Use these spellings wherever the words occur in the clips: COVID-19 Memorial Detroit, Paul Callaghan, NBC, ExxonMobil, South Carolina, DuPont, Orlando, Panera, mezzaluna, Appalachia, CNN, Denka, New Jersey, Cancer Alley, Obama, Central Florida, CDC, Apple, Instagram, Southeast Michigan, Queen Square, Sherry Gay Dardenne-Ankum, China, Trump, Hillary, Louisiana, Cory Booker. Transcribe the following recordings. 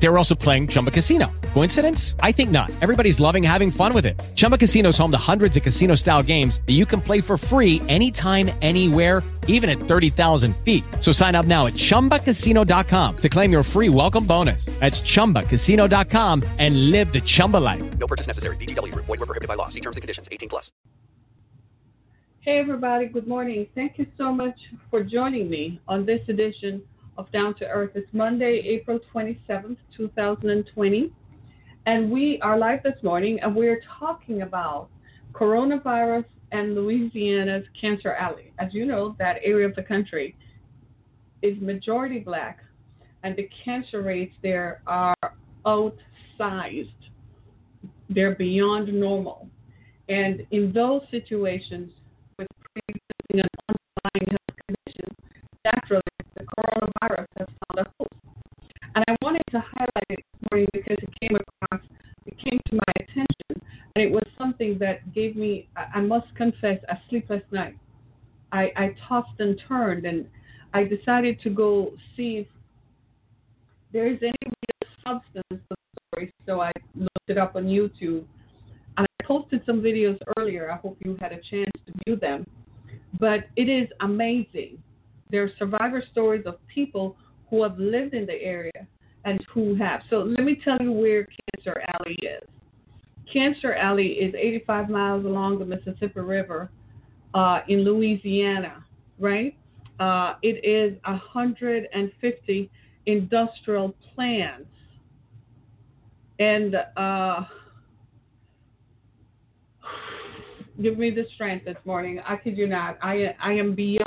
They were also playing Chumba Casino. Coincidence? I think not. Everybody's loving having fun with it. Chumba Casino's home to hundreds of casino-style games that you can play for free anytime, anywhere, even at 30,000 feet. So sign up now at ChumbaCasino.com to claim your free welcome bonus. That's ChumbaCasino.com and live the Chumba life. No purchase necessary. VGW. Void where prohibited by law. See terms and conditions. 18 plus. Hey, everybody. Good morning. Thank you so much for joining me on this edition of Down to Earth. It's Monday, April 27th, 2020. And we are live this morning, and we're talking about coronavirus and Louisiana's Cancer Alley. As you know, that area of the country is majority black, and the cancer rates there are outsized. They're beyond normal. And in those situations with pre-existing and underlying health conditions, naturally, the coronavirus has found a host. And I wanted to highlight it this morning because it came to my attention, and it was something that gave me, I must confess, a sleepless night. I tossed and turned, and I decided to go see if there is any real substance to the story, so I looked it up on YouTube. And I posted some videos earlier. I hope you had a chance to view them. But it is amazing. There are survivor stories of people who have lived in the area and who have. So let me tell you where Cancer Alley is. Cancer Alley is 85 miles along the Mississippi River in Louisiana, right? It is 150 industrial plants. And give me the strength this morning. I kid you not. I am beyond,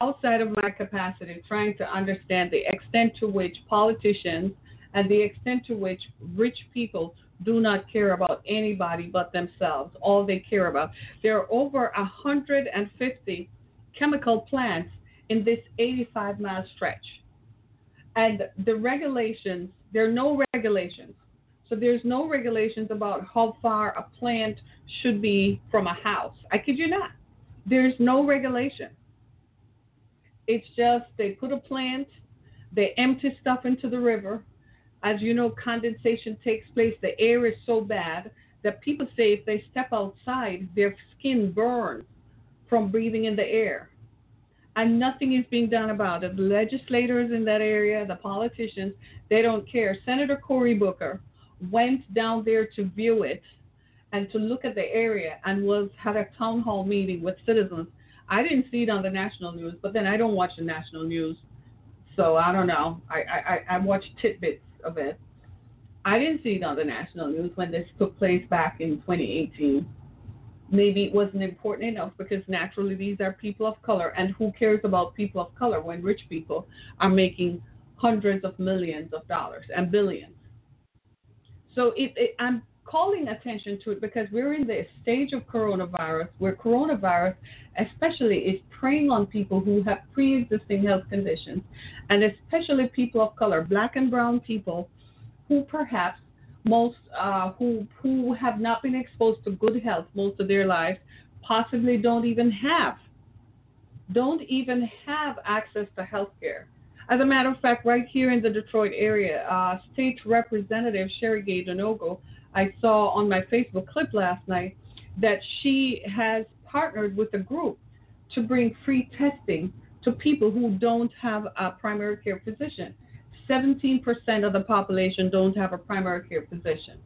outside of my capacity, trying to understand the extent to which politicians and the extent to which rich people do not care about anybody but themselves, all they care about. There are over 150 chemical plants in this 85-mile stretch. And the regulations, there are no regulations. So there's no regulations about how far a plant should be from a house. I kid you not. There's no regulation. It's just they put a plant, they empty stuff into the river. As you know, condensation takes place. The air is so bad that people say if they step outside, their skin burns from breathing in the air. And nothing is being done about it. The legislators in that area, the politicians, they don't care. Senator Cory Booker went down there to view it and to look at the area and had a town hall meeting with citizens. I didn't see it on the national news, but then I don't watch the national news, so I don't know. I watch tidbits of it. I didn't see it on the national news when this took place back in 2018. Maybe it wasn't important enough because naturally these are people of color, and who cares about people of color when rich people are making hundreds of millions of dollars and billions? So I'm calling attention to it because we're in the stage of coronavirus where coronavirus especially is preying on people who have pre-existing health conditions, and especially people of color, black and brown people, who perhaps most who have not been exposed to good health most of their lives, possibly don't even have access to health care. As a matter of fact, right here in the Detroit area, State Representative Sherry Gay Dardenne-Ankum, I saw on my Facebook clip last night that she has partnered with a group to bring free testing to people who don't have a primary care physician. 17% of the population don't have a primary care physician.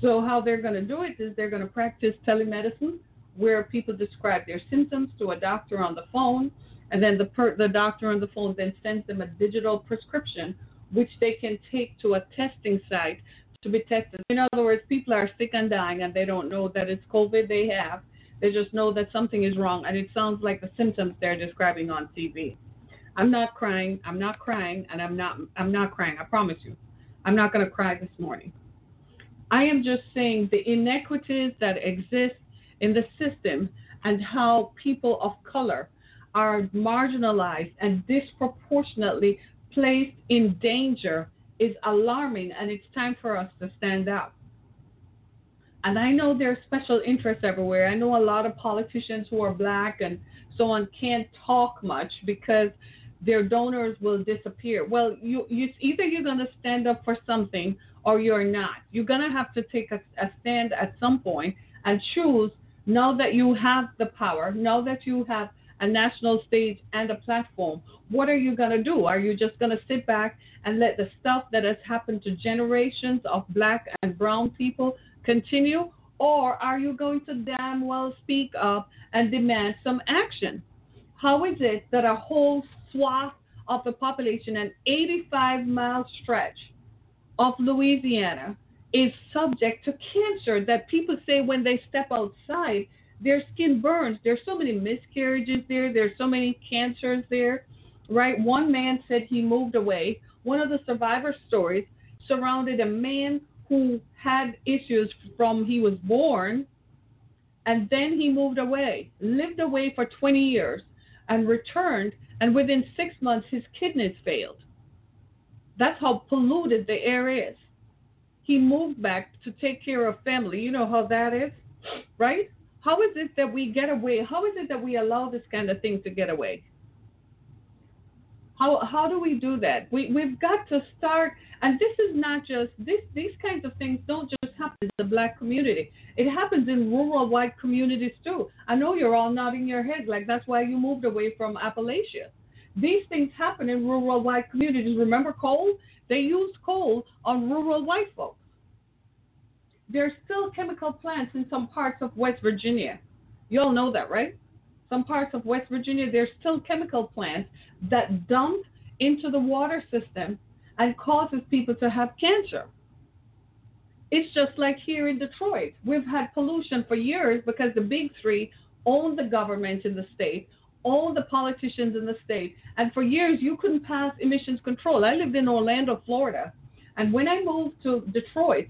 So how they're going to do it is they're going to practice telemedicine, where people describe their symptoms to a doctor on the phone, and then the doctor on the phone then sends them a digital prescription, which they can take to a testing site to be tested. In other words, people are sick and dying, and they don't know that it's COVID they have. They just know that something is wrong, and it sounds like the symptoms they're describing on TV. I'm not crying. I promise you. I'm not going to cry this morning. I am just saying the inequities that exist in the system and how people of color are marginalized and disproportionately placed in danger is alarming, and it's time for us to stand up. And I know there's special interests everywhere. I know a lot of politicians who are black and so on can't talk much because their donors will disappear. Well, you either you're going to stand up for something or you're not. You're going to have to take a stand at some point and choose, now that you have the power, now that you have a national stage and a platform, what are you going to do? Are you just going to sit back and let the stuff that has happened to generations of black and brown people continue? Or are you going to damn well speak up and demand some action? How is it that a whole swath of the population, an 85-mile stretch of Louisiana, is subject to cancer that people say when they step outside, their skin burns? There's so many miscarriages there. There's so many cancers there, right? One man said he moved away. One of the survivor stories surrounded a man who had issues from he was born, and then he moved away, lived away for 20 years, and returned, and within 6 months, his kidneys failed. That's how polluted the air is. He moved back to take care of family. You know how that is, right? How is it that we get away? How is it that we allow this kind of thing to get away? How do we do that? We've got to start, and this is not just, these kinds of things don't just happen in the black community. It happens in rural white communities too. I know you're all nodding your head like that's why you moved away from Appalachia. These things happen in rural white communities. Remember coal? They used coal on rural white folks. There's still chemical plants in some parts of West Virginia. You all know that, right? Some parts of West Virginia, there's still chemical plants that dump into the water system and causes people to have cancer. It's just like here in Detroit. We've had pollution for years because the big three own the government in the state, own the politicians in the state, and for years you couldn't pass emissions control. I lived in Orlando, Florida, and when I moved to Detroit,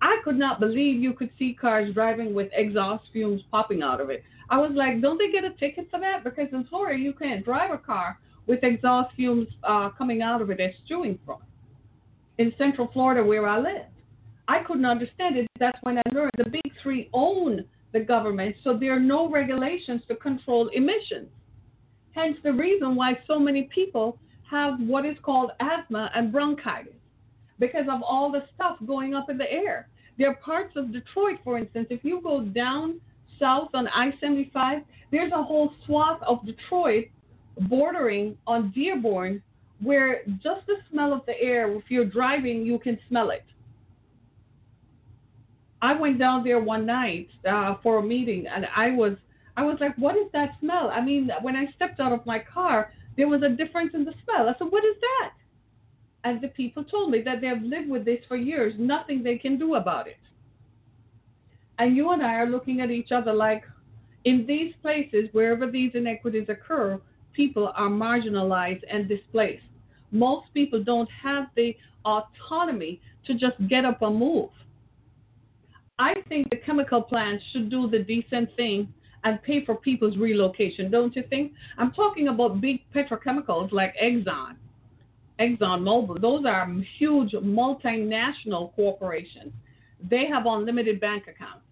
I could not believe you could see cars driving with exhaust fumes popping out of it. I was like, don't they get a ticket for that? Because in Florida, you can't drive a car with exhaust fumes coming out of it and stewing from it. In Central Florida, where I lived, I couldn't understand it. That's when I learned the big three own the government, so there are no regulations to control emissions. Hence the reason why so many people have what is called asthma and bronchitis, because of all the stuff going up in the air. There are parts of Detroit, for instance, if you go down south on I-75, there's a whole swath of Detroit bordering on Dearborn where just the smell of the air, if you're driving, you can smell it. I went down there one night for a meeting, and I was like, what is that smell? I mean, when I stepped out of my car, there was a difference in the smell. I said, what is that? And the people told me that they have lived with this for years, nothing they can do about it. And you and I are looking at each other like, in these places, wherever these inequities occur, people are marginalized and displaced. Most people don't have the autonomy to just get up and move. I think the chemical plants should do the decent thing and pay for people's relocation, don't you think? I'm talking about big petrochemicals like ExxonMobil, those are huge multinational corporations. They have unlimited bank accounts.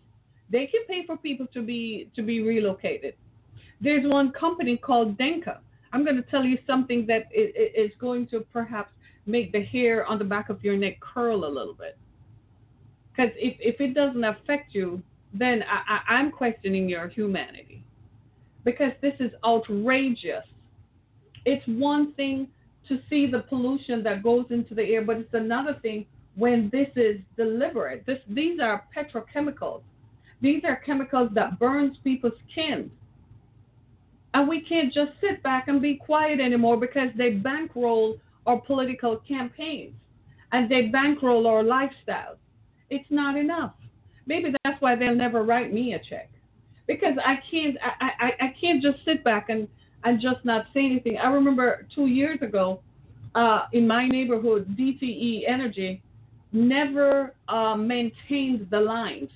They can pay for people to be relocated. There's one company called Denka. I'm going to tell you something that is going to perhaps make the hair on the back of your neck curl a little bit. Because if it doesn't affect you, then I'm questioning your humanity. Because this is outrageous. It's one thing to see the pollution that goes into the air, but it's another thing when this is deliberate. These are petrochemicals. These are chemicals that burns people's skin. And we can't just sit back and be quiet anymore because they bankroll our political campaigns and they bankroll our lifestyles. It's not enough. Maybe that's why they'll never write me a check, because I can't just sit back and just not say anything. I remember 2 years ago in my neighborhood, DTE Energy never maintained the lines.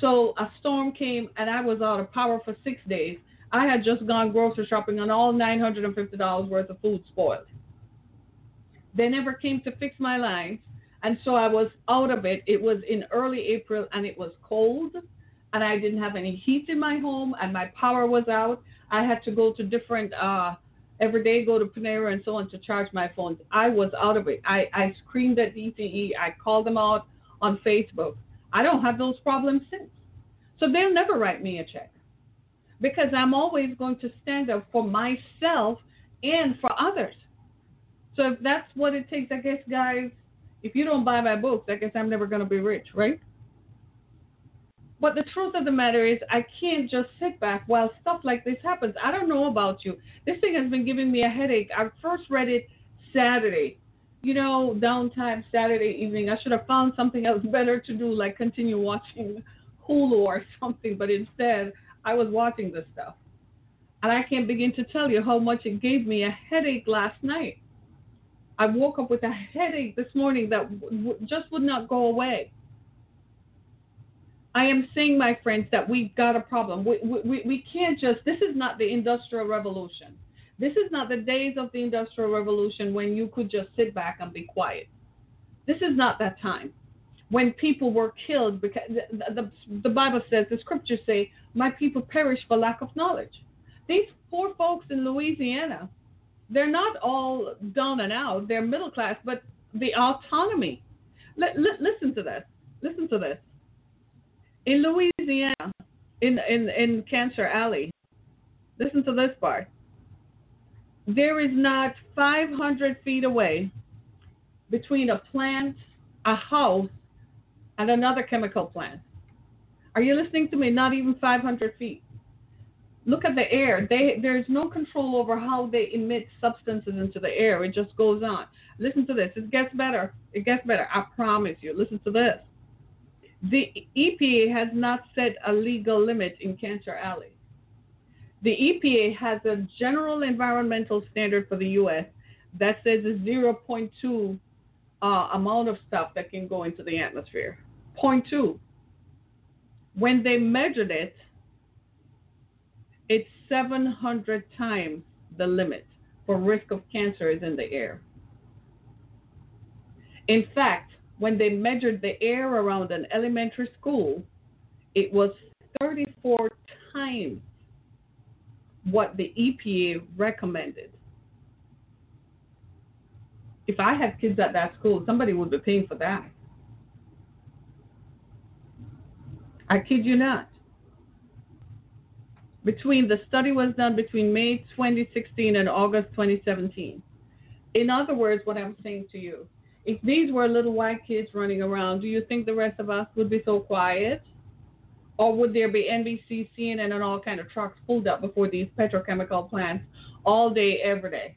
So a storm came and I was out of power for 6 days. I had just gone grocery shopping and all $950 worth of food spoiled. They never came to fix my lines. And so I was out of it. It was in early April, and it was cold, and I didn't have any heat in my home, and my power was out. I had to go to different, every day go to Panera and so on to charge my phone. I was out of it. I screamed at DTE. I called them out on Facebook. I don't have those problems since. So they'll never write me a check because I'm always going to stand up for myself and for others. So if that's what it takes, I guess, guys, if you don't buy my books, I guess I'm never going to be rich, right? But the truth of the matter is I can't just sit back while stuff like this happens. I don't know about you. This thing has been giving me a headache. I first read it Saturday. You know, downtime Saturday evening. I should have found something else better to do, like continue watching Hulu or something. But instead, I was watching this stuff. And I can't begin to tell you how much it gave me a headache last night. I woke up with a headache this morning that just would not go away. I am saying, my friends, that we've got a problem. We can't just, this is not the Industrial Revolution. This is not the days of the Industrial Revolution when you could just sit back and be quiet. This is not that time when people were killed because the Bible says, the scriptures say, my people perish for lack of knowledge. These poor folks in Louisiana, they're not all down and out. They're middle class, but the autonomy. Listen to this. Listen to this. In Louisiana, in Cancer Alley, listen to this part. There is not 500 feet away between a plant, a house, and another chemical plant. Are you listening to me? Not even 500 feet. Look at the air. There's no control over how they emit substances into the air. It just goes on. Listen to this. It gets better. It gets better. I promise you. Listen to this. The EPA has not set a legal limit in Cancer Alley. The EPA has a general environmental standard for the U.S. that says a 0.2 amount of stuff that can go into the atmosphere. 0.2. When they measured it, it's 700 times the limit for risk of cancer is in the air. In fact, when they measured the air around an elementary school, it was 34 times what the EPA recommended. If I had kids at that school, somebody would be paying for that. I kid you not. The study was done between May 2016 and August 2017. In other words, what I'm saying to you, if these were little white kids running around, do you think the rest of us would be so quiet? Or would there be NBC, CNN, and all kind of trucks pulled up before these petrochemical plants all day, every day?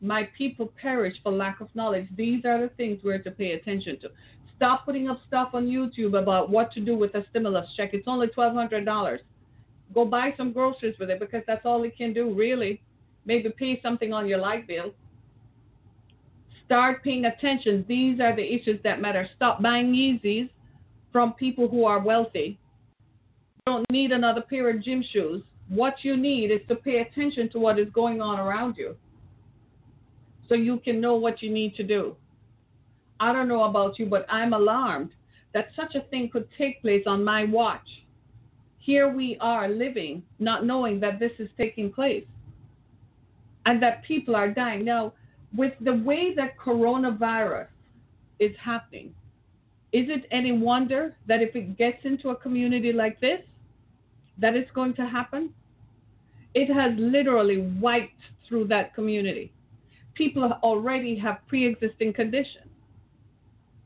My people perish for lack of knowledge. These are the things we're to pay attention to. Stop putting up stuff on YouTube about what to do with a stimulus check. It's only $1,200. Go buy some groceries with it because that's all it can do, really. Maybe pay something on your light bill. Start paying attention. These are the issues that matter. Stop buying Yeezys from people who are wealthy. You don't need another pair of gym shoes. What you need is to pay attention to what is going on around you so you can know what you need to do. I don't know about you, but I'm alarmed that such a thing could take place on my watch. Here we are living, not knowing that this is taking place and that people are dying. Now, with the way that coronavirus is happening, is it any wonder that if it gets into a community like this, that it's going to happen? It has literally wiped through that community. People already have pre-existing conditions.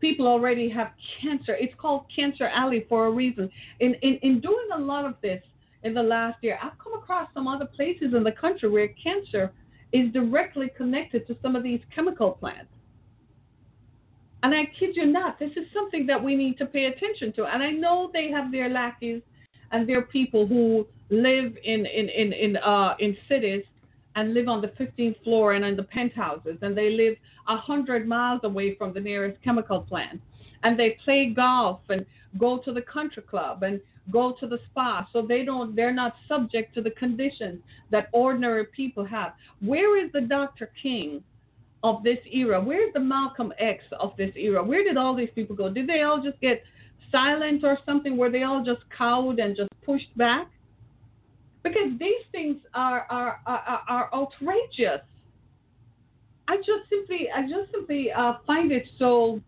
People already have cancer. It's called Cancer Alley for a reason. In doing a lot of this in the last year, I've come across some other places in the country where cancer is directly connected to some of these chemical plants. And I kid you not, this is something that we need to pay attention to. And I know they have their lackeys and their people who live in cities and live on the 15th floor and in the penthouses. And they live 100 miles away from the nearest chemical plant. And they play golf and go to the country club and go to the spa. So they're not subject to the conditions that ordinary people have. Where is the Dr. King of this era? Where's the Malcolm X of this era? Where did all these people go? Did they all just get silent or something? Were they all just cowed and just pushed back? Because these things are outrageous. I just simply find it so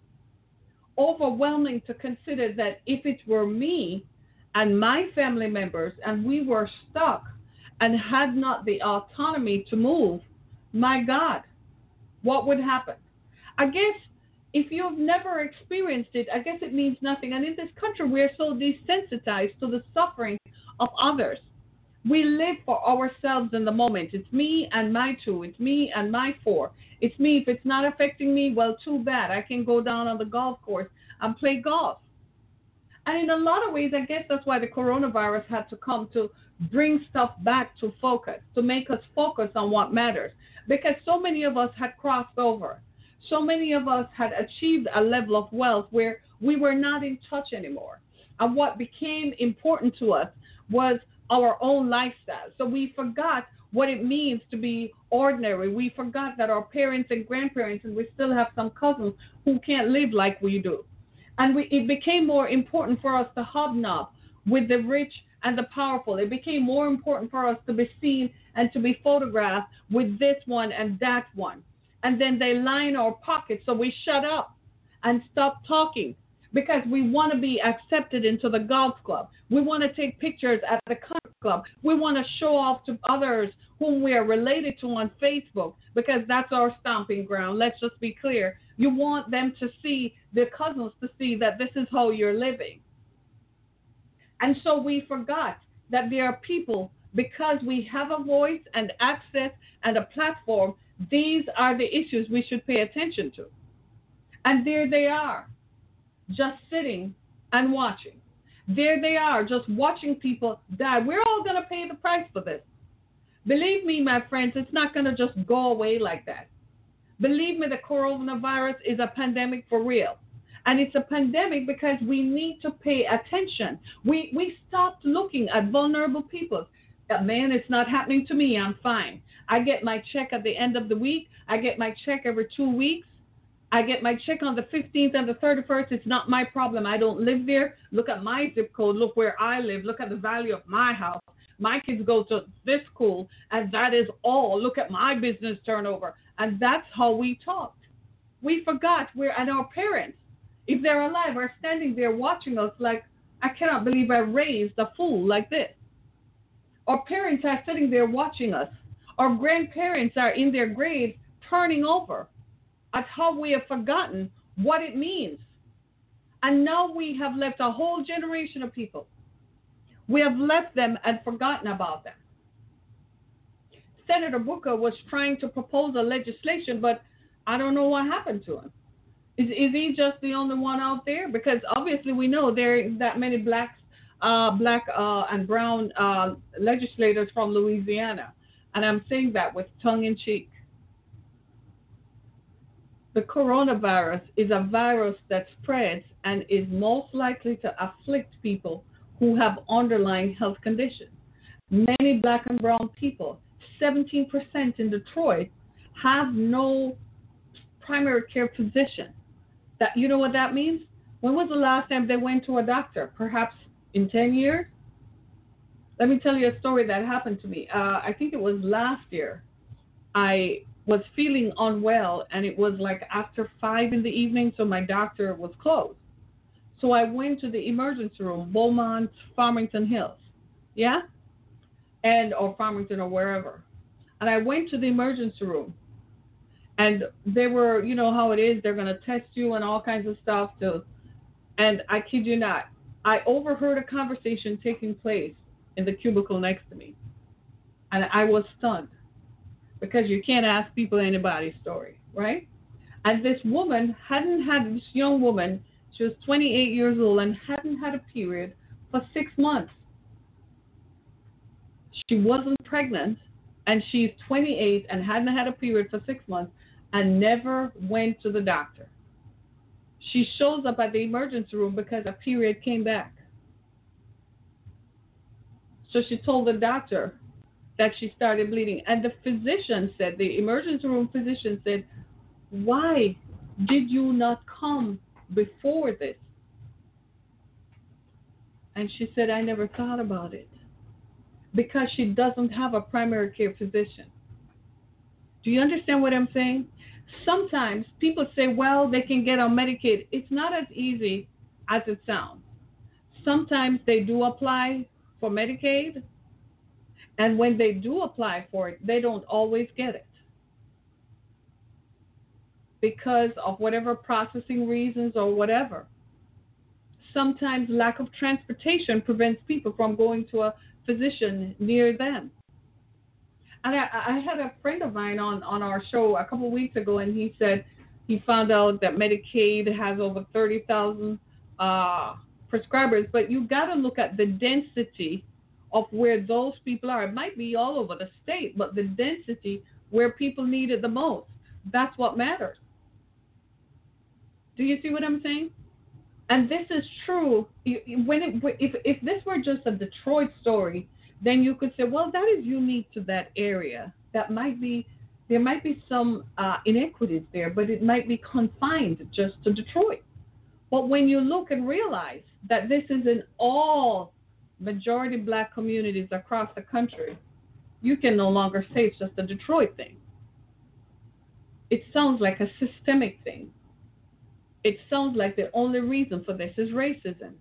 overwhelming to consider that if it were me and my family members and we were stuck and had not the autonomy to move, my God, what would happen? I guess if you've never experienced it, I guess it means nothing. And in this country, we're so desensitized to the suffering of others. We live for ourselves in the moment. It's me and my two. It's me and my four. It's me. If it's not affecting me, well, too bad. I can go down on the golf course and play golf. And in a lot of ways, I guess that's why the coronavirus had to come, to bring stuff back to focus, to make us focus on what matters. Because so many of us had crossed over. So many of us had achieved a level of wealth where we were not in touch anymore. And what became important to us was our own lifestyle. So we forgot what it means to be ordinary. We forgot that our parents and grandparents, and we still have some cousins who can't live like we do. And it became more important for us to hobnob with the rich and the powerful. It became more important for us to be seen and to be photographed with this one and that one. And then they line our pockets, so we shut up and stop talking. Because we want to be accepted into the golf club. We want to take pictures at the country club. We want to show off to others whom we are related to on Facebook, because that's our stomping ground. Let's just be clear. You want them to see, their cousins to see, that this is how you're living. And so we forgot that there are people, because we have a voice and access and a platform, these are the issues we should pay attention to. And there they are, just sitting and watching. There they are, just watching people die. We're all going to pay the price for this. Believe me, my friends, it's not going to just go away like that. Believe me, the coronavirus is a pandemic for real. And it's a pandemic because we need to pay attention. We stopped looking at vulnerable people. Man, it's not happening to me. I'm fine. I get my check at the end of the week. I get my check every 2 weeks. I get my check on the 15th and the 31st. It's not my problem. I don't live there. Look at my zip code. Look where I live. Look at the value of my house. My kids go to this school, and that is all. Look at my business turnover. And that's how we talked. We forgot and our parents, if they're alive, are standing there watching us like, I cannot believe I raised a fool like this. Our parents are sitting there watching us. Our grandparents are in their graves turning over at how we have forgotten what it means. And now we have left a whole generation of people. We have left them and forgotten about them. Senator Booker was trying to propose a legislation, but I don't know what happened to him. Is he just the only one out there? Because obviously we know there are that many black and brown legislators from Louisiana. And I'm saying that with tongue in cheek. The coronavirus is a virus that spreads and is most likely to afflict people who have underlying health conditions. Many black and brown people, 17% in Detroit, have no primary care physician. You know what that means? When was the last time they went to a doctor? Perhaps in 10 years? Let me tell you a story that happened to me. I think it was last year. I was feeling unwell, and it was like after 5 in the evening, so my doctor was closed. So I went to the emergency room, Beaumont, Farmington Hills, or Farmington or wherever. And I went to the emergency room, and they were, you know how it is, they're going to test you and all kinds of stuff too. And I kid you not, I overheard a conversation taking place in the cubicle next to me, and I was stunned. Because you can't ask people anybody's story, right? And this young woman, she was 28 years old and hadn't had a period for 6 months. She wasn't pregnant, and she's 28 and hadn't had a period for 6 months and never went to the doctor. She shows up at the emergency room because a period came back. So she told the doctor that she started bleeding. And the emergency room physician said, Why did you not come before this? And she said, I never thought about it. Because she doesn't have a primary care physician. Do you understand what I'm saying? Sometimes people say, well, they can get on Medicaid. It's not as easy as it sounds. Sometimes they do apply for Medicaid. And when they do apply for it, they don't always get it. Because of whatever processing reasons or whatever. Sometimes lack of transportation prevents people from going to a physician near them. And I had a friend of mine on our show a couple of weeks ago, and he said he found out that Medicaid has over 30,000 prescribers, but you've got to look at the density of where those people are. It might be all over the state, but the density where people need it the most, that's what matters. Do you see what I'm saying? And this is true. If this were just a Detroit story, then you could say, well, that is unique to that area. There might be some inequities there, but it might be confined just to Detroit. But when you look and realize that this is in all majority black communities across the country, you can no longer say it's just a Detroit thing. It sounds like a systemic thing. It sounds like the only reason for this is racism.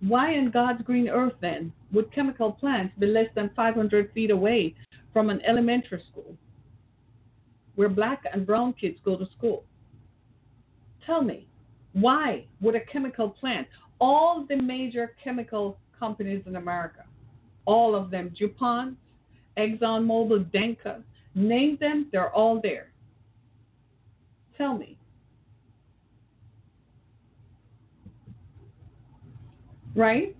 Why in God's green earth, then, would chemical plants be less than 500 feet away from an elementary school where black and brown kids go to school? Tell me, why would a chemical plant, all the major chemical companies in America, all of them, DuPont, ExxonMobil, Denka, name them, they're all there. Tell me. Right?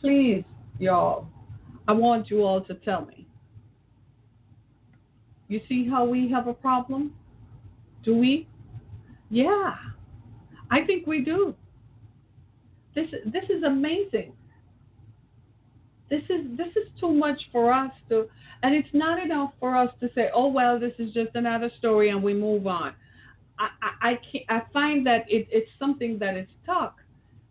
Please, y'all, I want you all to tell me. You see how we have a problem? Do we? Yeah, I think we do. This is amazing. This is too much for us to, and it's not enough for us to say, oh, well, this is just another story and we move on. I find that it's something that is stuck.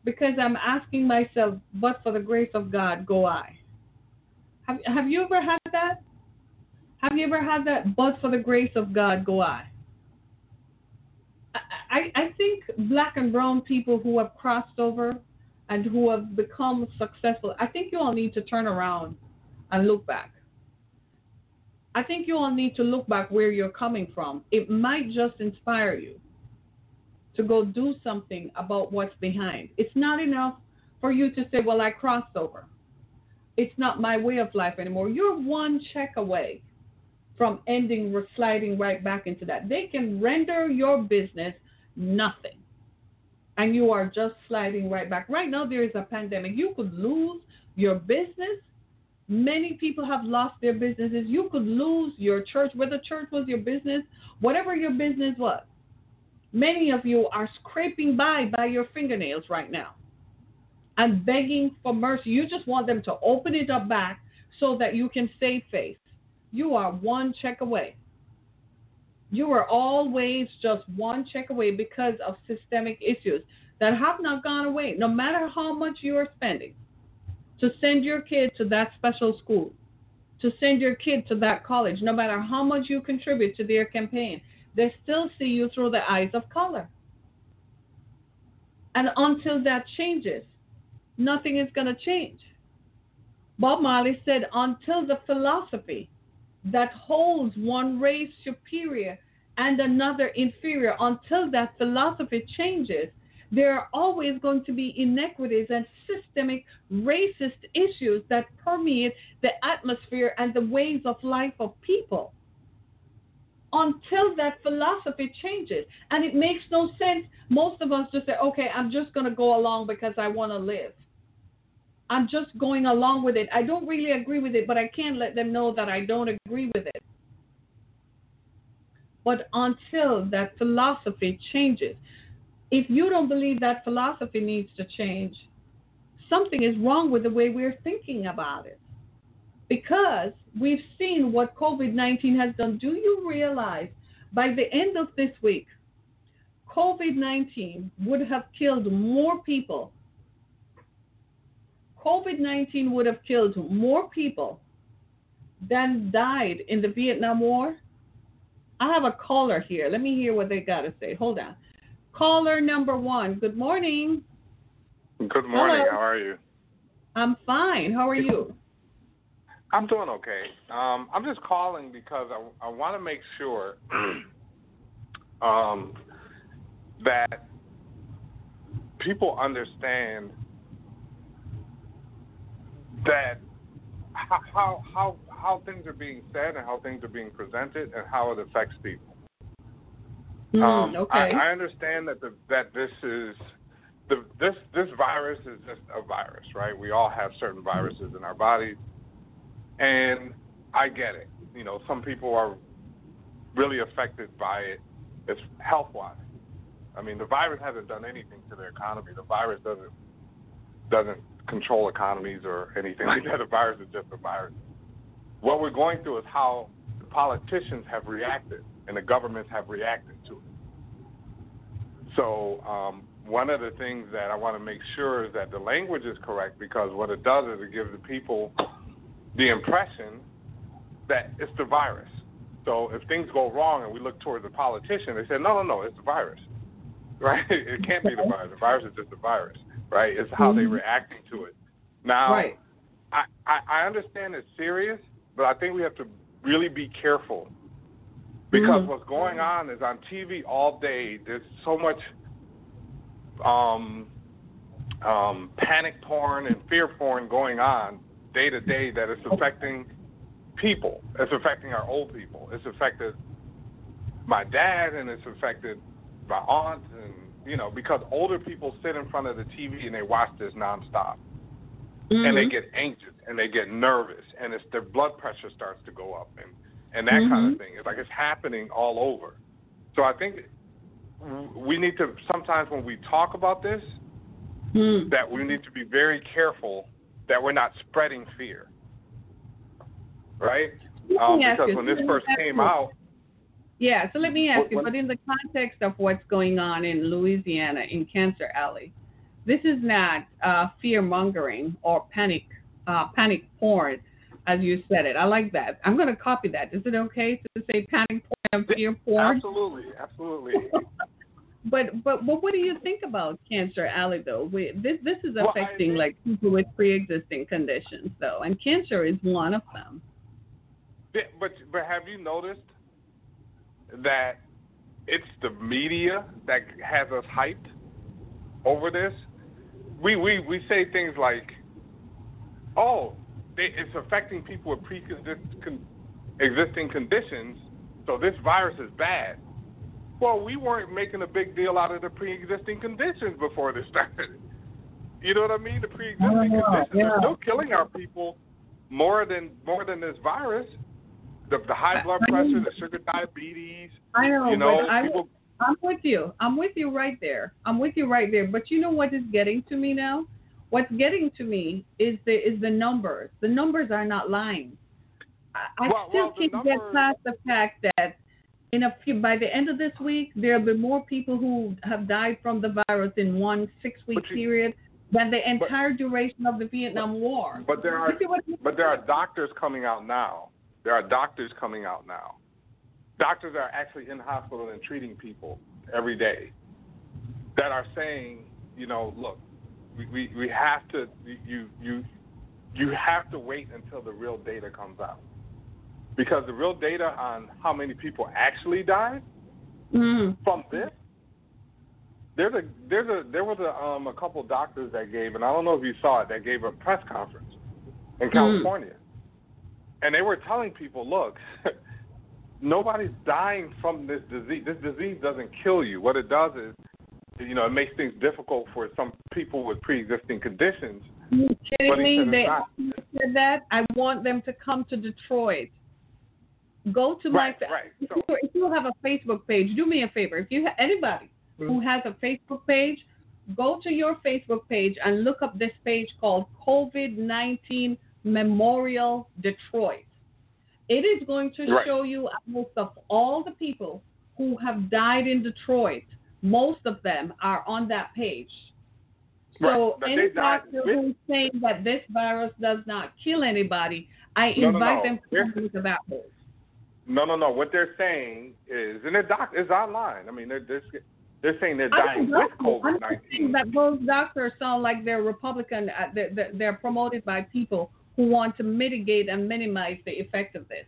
Because I'm asking myself, but for the grace of God, go I. Have you ever had that? Have you ever had that, but for the grace of God, go I? I think black and brown people who have crossed over and who have become successful, I think you all need to turn around and look back. I think you all need to look back where you're coming from. It might just inspire you to go do something about what's behind. It's not enough for you to say, well, I crossed over. It's not my way of life anymore. You're one check away from ending or sliding right back into that. They can render your business nothing. And you are just sliding right back. Right now, there is a pandemic. You could lose your business. Many people have lost their businesses. You could lose your church, whether church was your business, whatever your business was. Many of you are scraping by your fingernails right now and begging for mercy. You just want them to open it up back so that you can save face. You are one check away. You are always just one check away because of systemic issues that have not gone away, no matter how much you are spending to send your kid to that special school, to send your kid to that college, no matter how much you contribute to their campaign. They still see you through the eyes of color. And until that changes, nothing is going to change. Bob Marley said, until the philosophy that holds one race superior and another inferior, until that philosophy changes, there are always going to be inequities and systemic racist issues that permeate the atmosphere and the ways of life of people. Until that philosophy changes. And it makes no sense, most of us just say, okay, I'm just going to go along because I want to live. I'm just going along with it. I don't really agree with it, but I can't let them know that I don't agree with it. But until that philosophy changes, if you don't believe that philosophy needs to change, something is wrong with the way we're thinking about it. Because we've seen what COVID-19 has done. Do you realize By the end of this week, COVID-19 would have killed more people. COVID-19 would have killed more people than died in the Vietnam War. I have a caller here. Let me hear what they got to say. Hold on. Caller number one. Good morning. Good morning. Hello. How are you? I'm fine. How are you? I'm doing okay. I'm just calling because I want to make sure that people understand that how things are being said and how things are being presented and how it affects people. Okay. I understand that this is this virus is just a virus, right? We all have certain viruses in our bodies, and I get it. You know, some people are really affected by it. It's health-wise. I mean, the virus hasn't done anything to the economy. The virus doesn't control economies or anything like that. The virus is just a virus. What we're going through is how the politicians have reacted and the governments have reacted to it. So one of the things that I want to make sure is that the language is correct, because what it does is it gives the people the impression that it's the virus. So if things go wrong and we look towards the politician, they say, no, it's the virus, right? It can't be the virus. The virus is just the virus. Right, it's how they're reacting to it. Now, right. I understand it's serious, but I think we have to really be careful, because what's going on is on TV all day. There's so much panic porn and fear porn going on day to day that it's affecting people. It's affecting our old people. It's affected my dad, and it's affected my aunt, and because older people sit in front of the TV and they watch this nonstop, and they get anxious and they get nervous, and it's their blood pressure starts to go up and that kind of thing. It's like it's happening all over. So I think we need to, sometimes when we talk about this, that we need to be very careful that we're not spreading fear, right? Because when this first came out. Yeah, so let me ask you, but in the context of what's going on in Louisiana, in Cancer Alley, this is not fear-mongering or panic porn, as you said it. I like that. I'm going to copy that. Is it okay to say panic porn and fear porn? Absolutely, absolutely. But what do you think about Cancer Alley, though? This is affecting people with pre-existing conditions, though, and cancer is one of them. But have you noticed that it's the media that has us hyped over this? We say things like, it's affecting people with pre-existing conditions, so this virus is bad. Well, we weren't making a big deal out of the pre-existing conditions before this started. You know what I mean? The pre-existing conditions are still killing our people more than this virus. The high blood pressure, the sugar diabetes. I know, I'm with you. I'm with you right there. But you know what is getting to me now? What's getting to me is the numbers. The numbers are not lying. I still can't get past the fact that by the end of this week, there'll be more people who have died from the virus in one 6-week period than the entire duration of the Vietnam War. But there are doctors coming out now. There are doctors coming out now. Doctors are actually in the hospital and treating people every day that are saying, look, we have to, you have to wait until the real data comes out, because the real data on how many people actually died from this. There was a couple doctors that gave, and I don't know if you saw it, that gave a press conference in California. And they were telling people, look, nobody's dying from this disease. This disease doesn't kill you. What it does is, it makes things difficult for some people with pre-existing conditions. Are you kidding me? They said that. I want them to come to Detroit. Go to my – right. So, if you have a Facebook page, do me a favor. If you anybody who has a Facebook page, go to your Facebook page and look up this page called COVID-19 Memorial Detroit. It is going to show you a list of all the people who have died in Detroit, most of them are on that page. So right. Any doctor who's saying that this virus does not kill anybody, I invite them to think about this. No. What they're saying is, and it's online. I mean, they're saying they're dying with COVID-19. I'm saying that those doctors sound like they're Republican. They're promoted by people who want to mitigate and minimize the effect of this.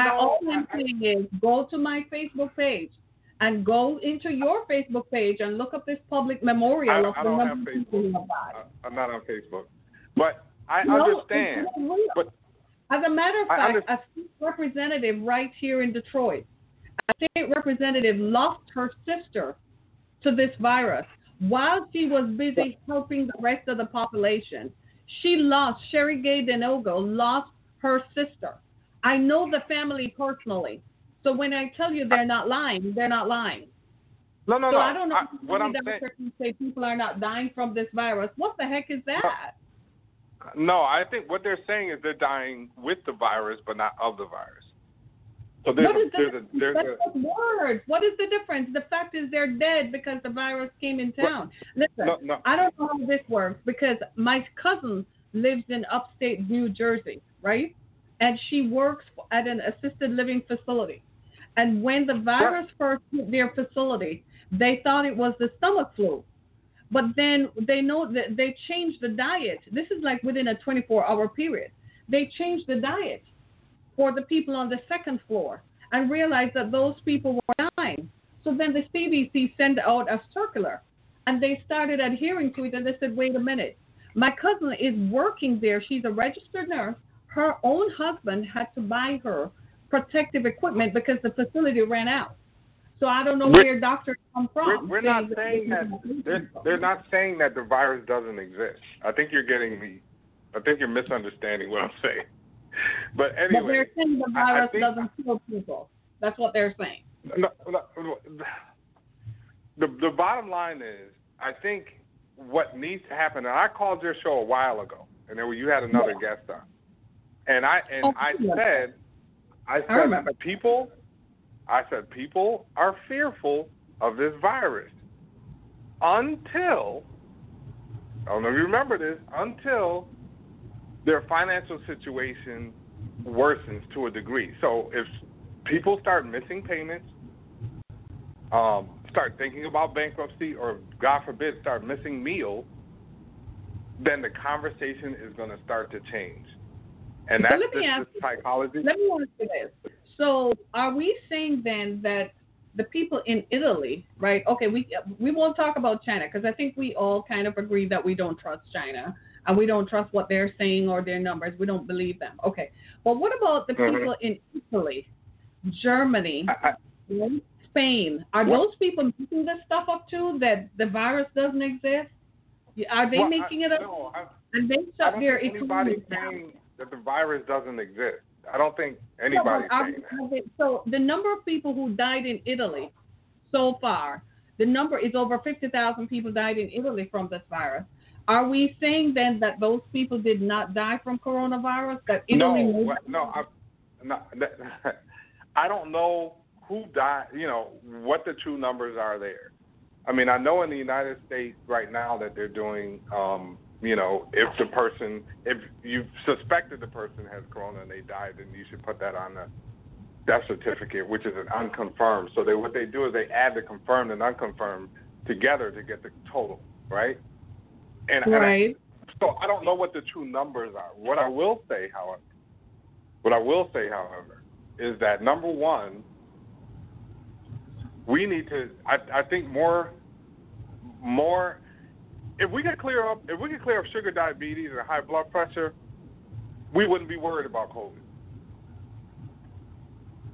All I'm saying is go to my Facebook page and go into your Facebook page and look up this public memorial of the number of people who have died. I'm not on Facebook. But I understand. But as a matter of fact, a state representative right here in Detroit, a state representative lost her sister to this virus while she was busy helping the rest of the population. Sherry Gay Dardenne-Ankum lost her sister. I know the family personally. So when I tell you they're not lying, they're not lying. No. So I don't know what I'm saying. Say people are not dying from this virus. What the heck is that? No, I think what they're saying is they're dying with the virus, but not of the virus. So there's a word. What is the difference? The fact is they're dead because the virus came in town. Listen, I don't know how this works because my cousin lives in upstate New Jersey, right? And she works at an assisted living facility. And when the virus first hit their facility, they thought it was the stomach flu. But then they know that they changed the diet. This is like within a 24-hour period. They changed the diet for the people on the second floor and realized that those people were dying. So then the CDC sent out a circular, and they started adhering to it, and they said, wait a minute. My cousin is working there. She's a registered nurse. Her own husband had to buy her protective equipment because the facility ran out. So I don't know where doctors come from. They're not saying that the virus doesn't exist. I think you're getting me. I think you're misunderstanding what I'm saying. But anyway, they're saying the virus doesn't kill people. That's what they're saying. No, the bottom line is, I think what needs to happen. And I called your show a while ago, and then you had another guest on, and I said people. I said, people are fearful of this virus until, I don't know if you remember this, until their financial situation worsens to a degree. So if people start missing payments, start thinking about bankruptcy, or God forbid, start missing meals, then the conversation is going to start to change. And that's just psychology. Let me ask you this. So are we saying then that the people in Italy, right? Okay, we won't talk about China because I think we all kind of agree that we don't trust China and we don't trust what they're saying or their numbers. We don't believe them. Okay. Well, what about the people in Italy, Germany, Spain? Are those people making this stuff up too, that the virus doesn't exist? Are they making it up? No, and they shut their economy down. That the virus doesn't exist. I don't think anybody's saying that. So the number of people who died in Italy so far, the number is over 50,000 people died in Italy from this virus. Are we saying then that those people did not die from coronavirus? I don't know who died, you know, what the true numbers are there. I mean, I know in the United States right now that they're doing you know, if you suspected the person has corona and they died, then you should put that on the death certificate, which is an unconfirmed. So what they do is they add the confirmed and unconfirmed together to get the total, right? So I don't know what the true numbers are. What I will say, however, is that number one, we need to. I think more. If we could clear up sugar diabetes and high blood pressure, we wouldn't be worried about COVID.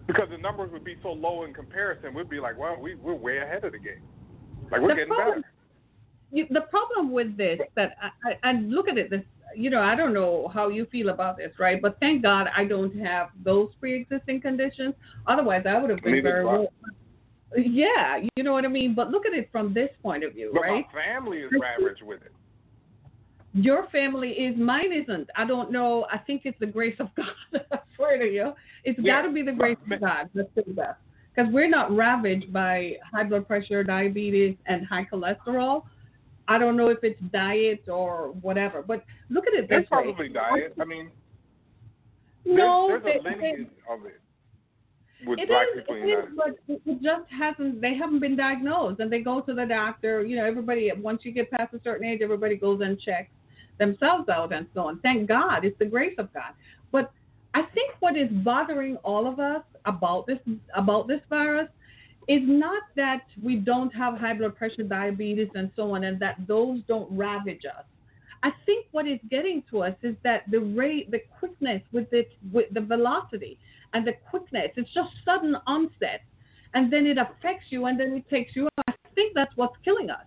Because the numbers would be so low in comparison, we'd be like, well, we're way ahead of the game. Like, we're getting better. The problem with this, that I look at it, this, you know, I don't know how you feel about this, right? But thank God I don't have those pre-existing conditions. Otherwise, I would have been very well. Yeah, you know what I mean? But look at it from this point of view, right? My family is ravaged with it. Your family is, mine isn't. I don't know. I think it's the grace of God. I swear to you. It's got to be the grace of God. Let's do that. because we're not ravaged by high blood pressure, diabetes, and high cholesterol. I don't know if it's diet or whatever, but look at it this way. It's probably diet. I mean, there's a lineage of it. But it just hasn't. They haven't been diagnosed, and they go to the doctor. You know, everybody. Once you get past a certain age, everybody goes and checks themselves out and so on. Thank God, it's the grace of God. But I think what is bothering all of us about this virus is not that we don't have high blood pressure, diabetes, and so on, and that those don't ravage us. I think what is getting to us is that the rate, the quickness with the velocity. And the quickness, it's just sudden onset, and then it affects you, and then it takes you out. I think that's what's killing us.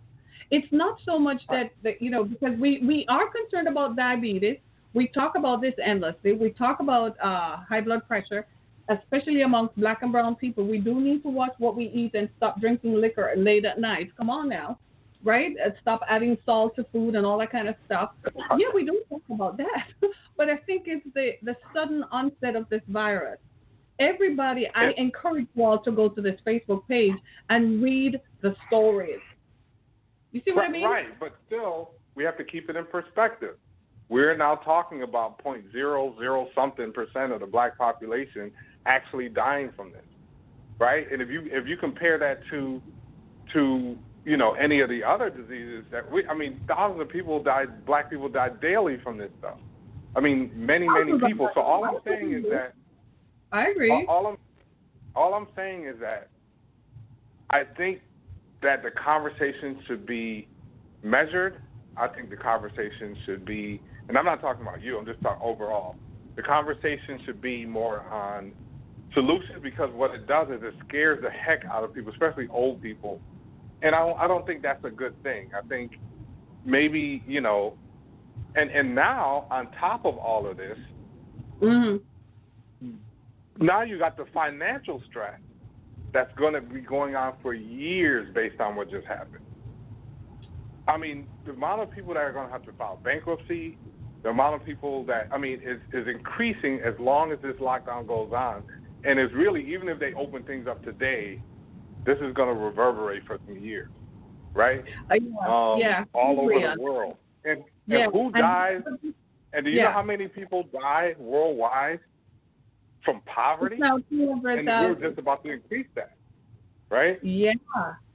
It's not so much that because we are concerned about diabetes. We talk about this endlessly. We talk about high blood pressure, especially amongst black and brown people. We do need to watch what we eat and stop drinking liquor late at night. Come on now, right? Stop adding salt to food and all that kind of stuff. Yeah, we do talk about that. But I think it's the sudden onset of this virus. Everybody, I encourage you all to go to this Facebook page and read the stories. You see what I mean? Right, but still, we have to keep it in perspective. We're now talking about 0.00% of the black population actually dying from this, right? And if you compare that to any of the other diseases thousands of people died. Black people died daily from this stuff. I mean, many people. So all I'm saying is that. I agree. All I'm saying is that I think that the conversation should be measured. I think the conversation should be, and I'm not talking about you, I'm just talking overall. The conversation should be more on solutions, because what it does is it scares the heck out of people, especially old people. And I don't think that's a good thing. I think maybe, and now on top of all of this, now you got the financial stress that's going to be going on for years based on what just happened. I mean, the amount of people that are going to have to file bankruptcy, the amount of people is increasing as long as this lockdown goes on. And it's really, even if they open things up today, this is going to reverberate for some years, right? All over the world. And who dies? And do you know how many people die worldwide from poverty? And we're just about to increase that, right?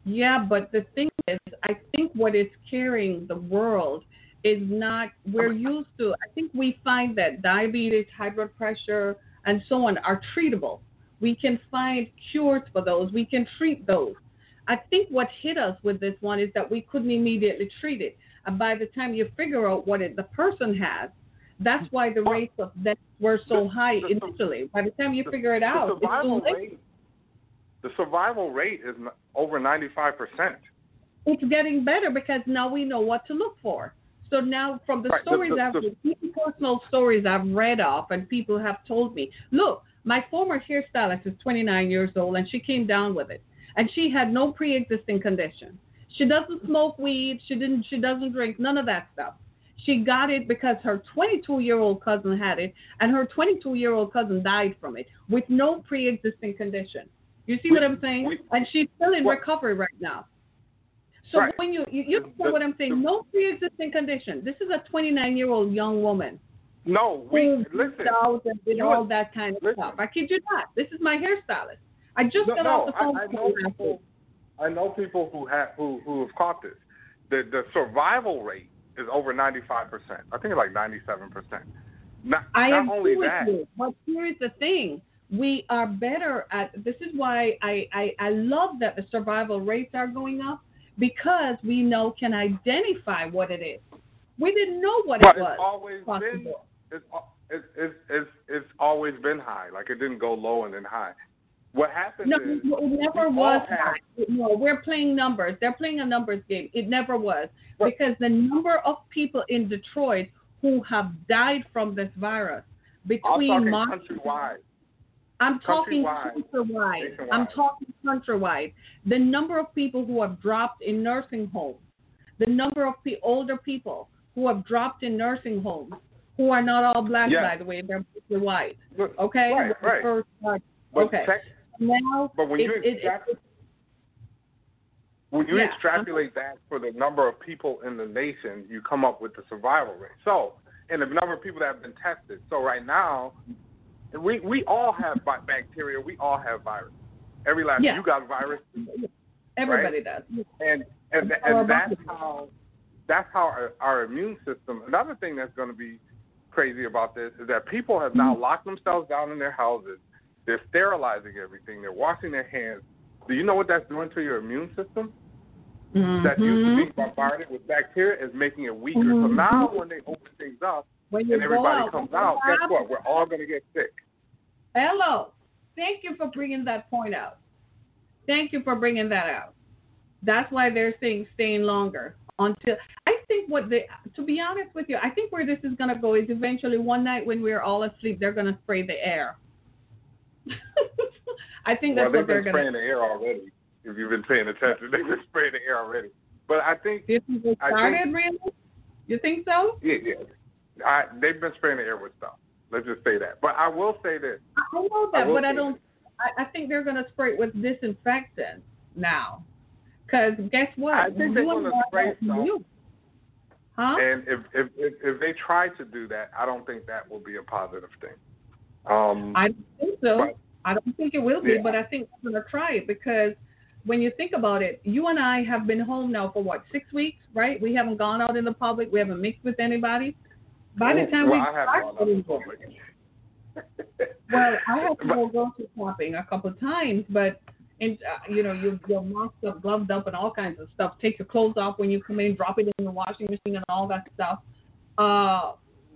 Yeah, but the thing is, I think what is scaring the world is not, we're used to, I think we find that diabetes, high blood pressure, and so on are treatable. We can find cures for those. We can treat those. I think what hit us with this one is that we couldn't immediately treat it. And by the time you figure out what the person has, that's why the rates of death were so high initially. By the time you figure it out, the survival rate is over 95%. It's getting better because now we know what to look for. So now from the stories personal stories I've read of and people have told me, look, my former hairstylist is 29 years old and she came down with it. And she had no pre-existing condition. She doesn't smoke weed. She doesn't drink, none of that stuff. She got it because her 22-year-old cousin had it, and her 22-year-old cousin died from it with no pre-existing condition. You see what I'm saying? And she's still in recovery right now. So when you know what I'm saying, no pre-existing condition. This is a 29-year-old young woman. No, listen. And all that kind of stuff. I kid you not. This is my hairstylist. I just got off the phone. I know people who have caught this. The survival rate is over 95%. I think it's like 97%. Not only that. You, but here's the thing. We are better at, this is why I love that the survival rates are going up, because we now can identify what it is. We didn't know what it was. It's always been high. Like it didn't go low and then high. What happened is... No, it never was high. No, we're playing numbers. They're playing a numbers game. It never was. Right. Because the number of people in Detroit who have died from this virus between... I'm talking countrywide. The number of people who have dropped in nursing homes, the number of older people who have dropped in nursing homes, who are not all black, by the way, they're mostly white. Okay? Right. But now. But when you extrapolate that for the number of people in the nation, you come up with the survival rate. So, and the number of people that have been tested. So right now, we all have bacteria. We all have virus. Every last you got a virus. Everybody does. And that's how our immune system. Another thing that's going to be crazy about this is that people have now locked themselves down in their houses. They're sterilizing everything. They're washing their hands. Do you know what that's doing to your immune system? Mm-hmm. That used to be bombarded with bacteria is making it weaker. Mm-hmm. So now when they open things up and everybody comes out, guess what? We're all going to get sick. Hello. Thank you for bringing that point out. Thank you for bringing that out. That's why they're saying staying longer until I think to be honest with you, I think where this is going to go is eventually one night when we're all asleep, they're going to spray the air. I think that's what they're going to do. They've been spraying the air already. If you've been paying attention, they've been spraying the air already. But I think this is really? You think so? Yeah. They've been spraying the air with stuff. Let's just say that. But I will say this. I know that, but I don't. I think they're going to spray it with disinfectant now. Because guess what? I think they're going to spray stuff. Huh? And if they try to do that, I don't think that will be a positive thing. I don't think so. But, I don't think it will be, but I think I'm going to try it because when you think about it, you and I have been home now for, 6 weeks, right? We haven't gone out in the public. We haven't mixed with anybody. By the time we start in the public. Well, I have to go grocery shopping a couple of times, but, you're masked up, gloved up, and all kinds of stuff. Take your clothes off when you come in, drop it in the washing machine and all that stuff.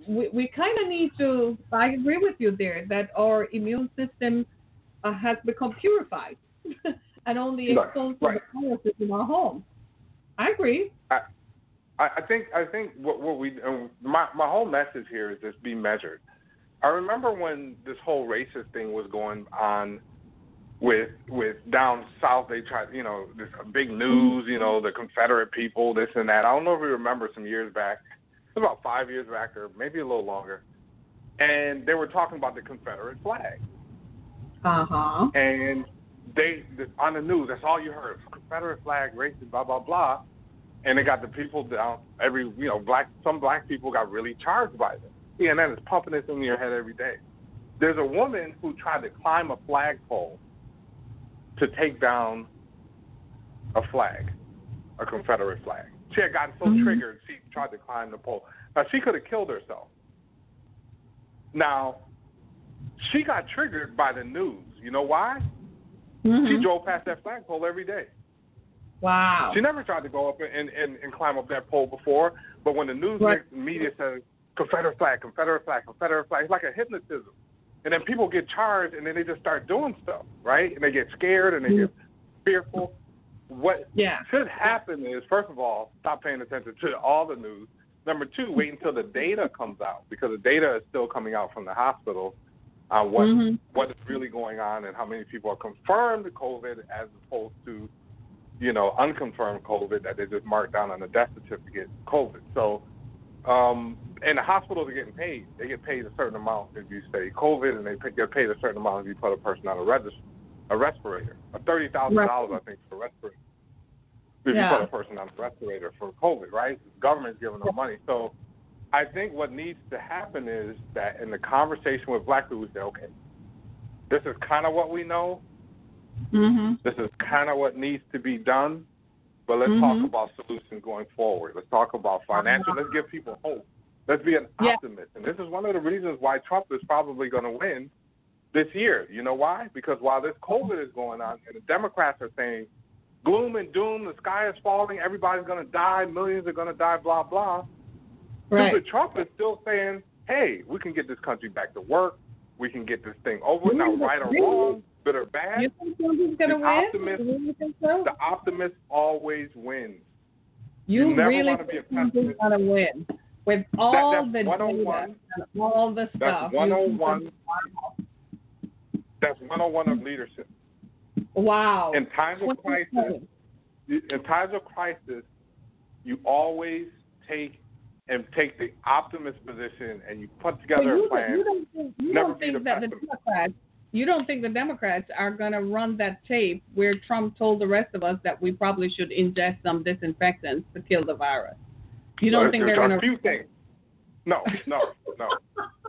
We kind of need to, I agree with you there, that our immune system has become purified and only exposed to the viruses in our home. I agree. I think what we my whole message here is just be measured. I remember when this whole racist thing was going on with down south. They tried, this big news, the Confederate people, this and that. I don't know if you remember some years back. It was about 5 years back or maybe a little longer. And they were talking about the Confederate flag. Uh-huh. And they on the news, that's all you heard. Confederate flag, racist, blah, blah, blah. And they got the people down. Some black people got really charged by them. CNN is pumping this in your head every day. There's a woman who tried to climb a flagpole to take down a flag, a Confederate flag. She had gotten so triggered, she tried to climb the pole. Now, she could have killed herself. Now, she got triggered by the news. You know why? Mm-hmm. She drove past that flagpole every day. Wow. She never tried to go up and climb up that pole before, but when the news media says, Confederate flag, Confederate flag, Confederate flag, it's like a hypnotism. And then people get charged, and then they just start doing stuff, right? And they get scared, and they get fearful. What should happen is, first of all, stop paying attention to all the news. Number two, wait until the data comes out, because the data is still coming out from the hospital on what is really going on and how many people are confirmed COVID as opposed to, unconfirmed COVID that they just marked down on the death certificate, COVID. So, and the hospitals are getting paid. They get paid a certain amount if you say COVID, and they get paid a certain amount if you put a person on a respirator, $30,000 I think, for a respirator. If you put a person on a respirator for COVID, right? The government's giving them money. So I think what needs to happen is that in the conversation with black people, we say, okay, this is kind of what we know. Mm-hmm. This is kind of what needs to be done. But let's talk about solutions going forward. Let's talk about financial. Let's give people hope. Let's be an optimist. And this is one of the reasons why Trump is probably going to win this year. You know why? Because while this COVID is going on and the Democrats are saying gloom and doom, the sky is falling, everybody's going to die, millions are going to die, blah, blah. Right. Stupid Trump is still saying, hey, we can get this country back to work. We can get this thing over. Now, right or wrong, good or bad, you think somebody's going to win? The optimist always wins. You never really want to be a pessimist. Going to win. With all the data and all the stuff. That's 101. That's 101 of leadership. Wow. In times of crisis, you always take the optimist position and you put together a plan. You don't think that the Democrats You don't think the Democrats are going to run that tape where Trump told the rest of us that we probably should ingest some disinfectants to kill the virus? You don't think they're going to... No.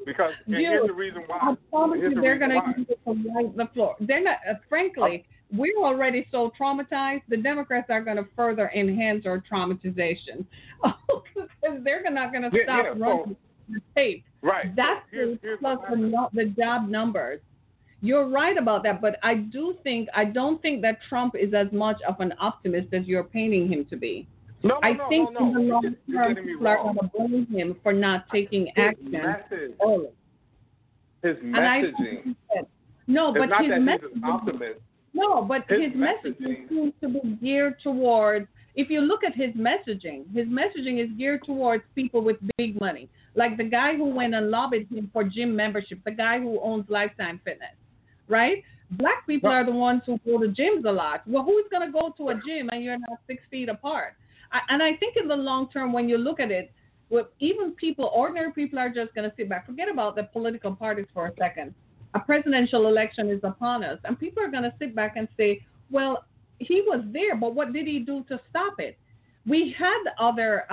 Because here's the reason why. I promise you they're going to use it from right the floor. They're not, frankly, we're already so traumatized. The Democrats are going to further enhance our traumatization. They're not going to stop running the tape. Right. That's the job numbers. You're right about that, but I don't think that Trump is as much of an optimist as you're painting him to be. I think in the long term, people are going to blame him for not taking action. His messaging seems to be geared towards. If you look at his messaging is geared towards people with big money, like the guy who went and lobbied him for gym membership, the guy who owns Lifetime Fitness, right? Black people are the ones who go to gyms a lot. Well, who's going to go to a gym and you're not 6 feet apart? And I think in the long term, when you look at it, even ordinary people are just going to sit back. Forget about the political parties for a second. A presidential election is upon us, and people are going to sit back and say, well, he was there, but what did he do to stop it? We had other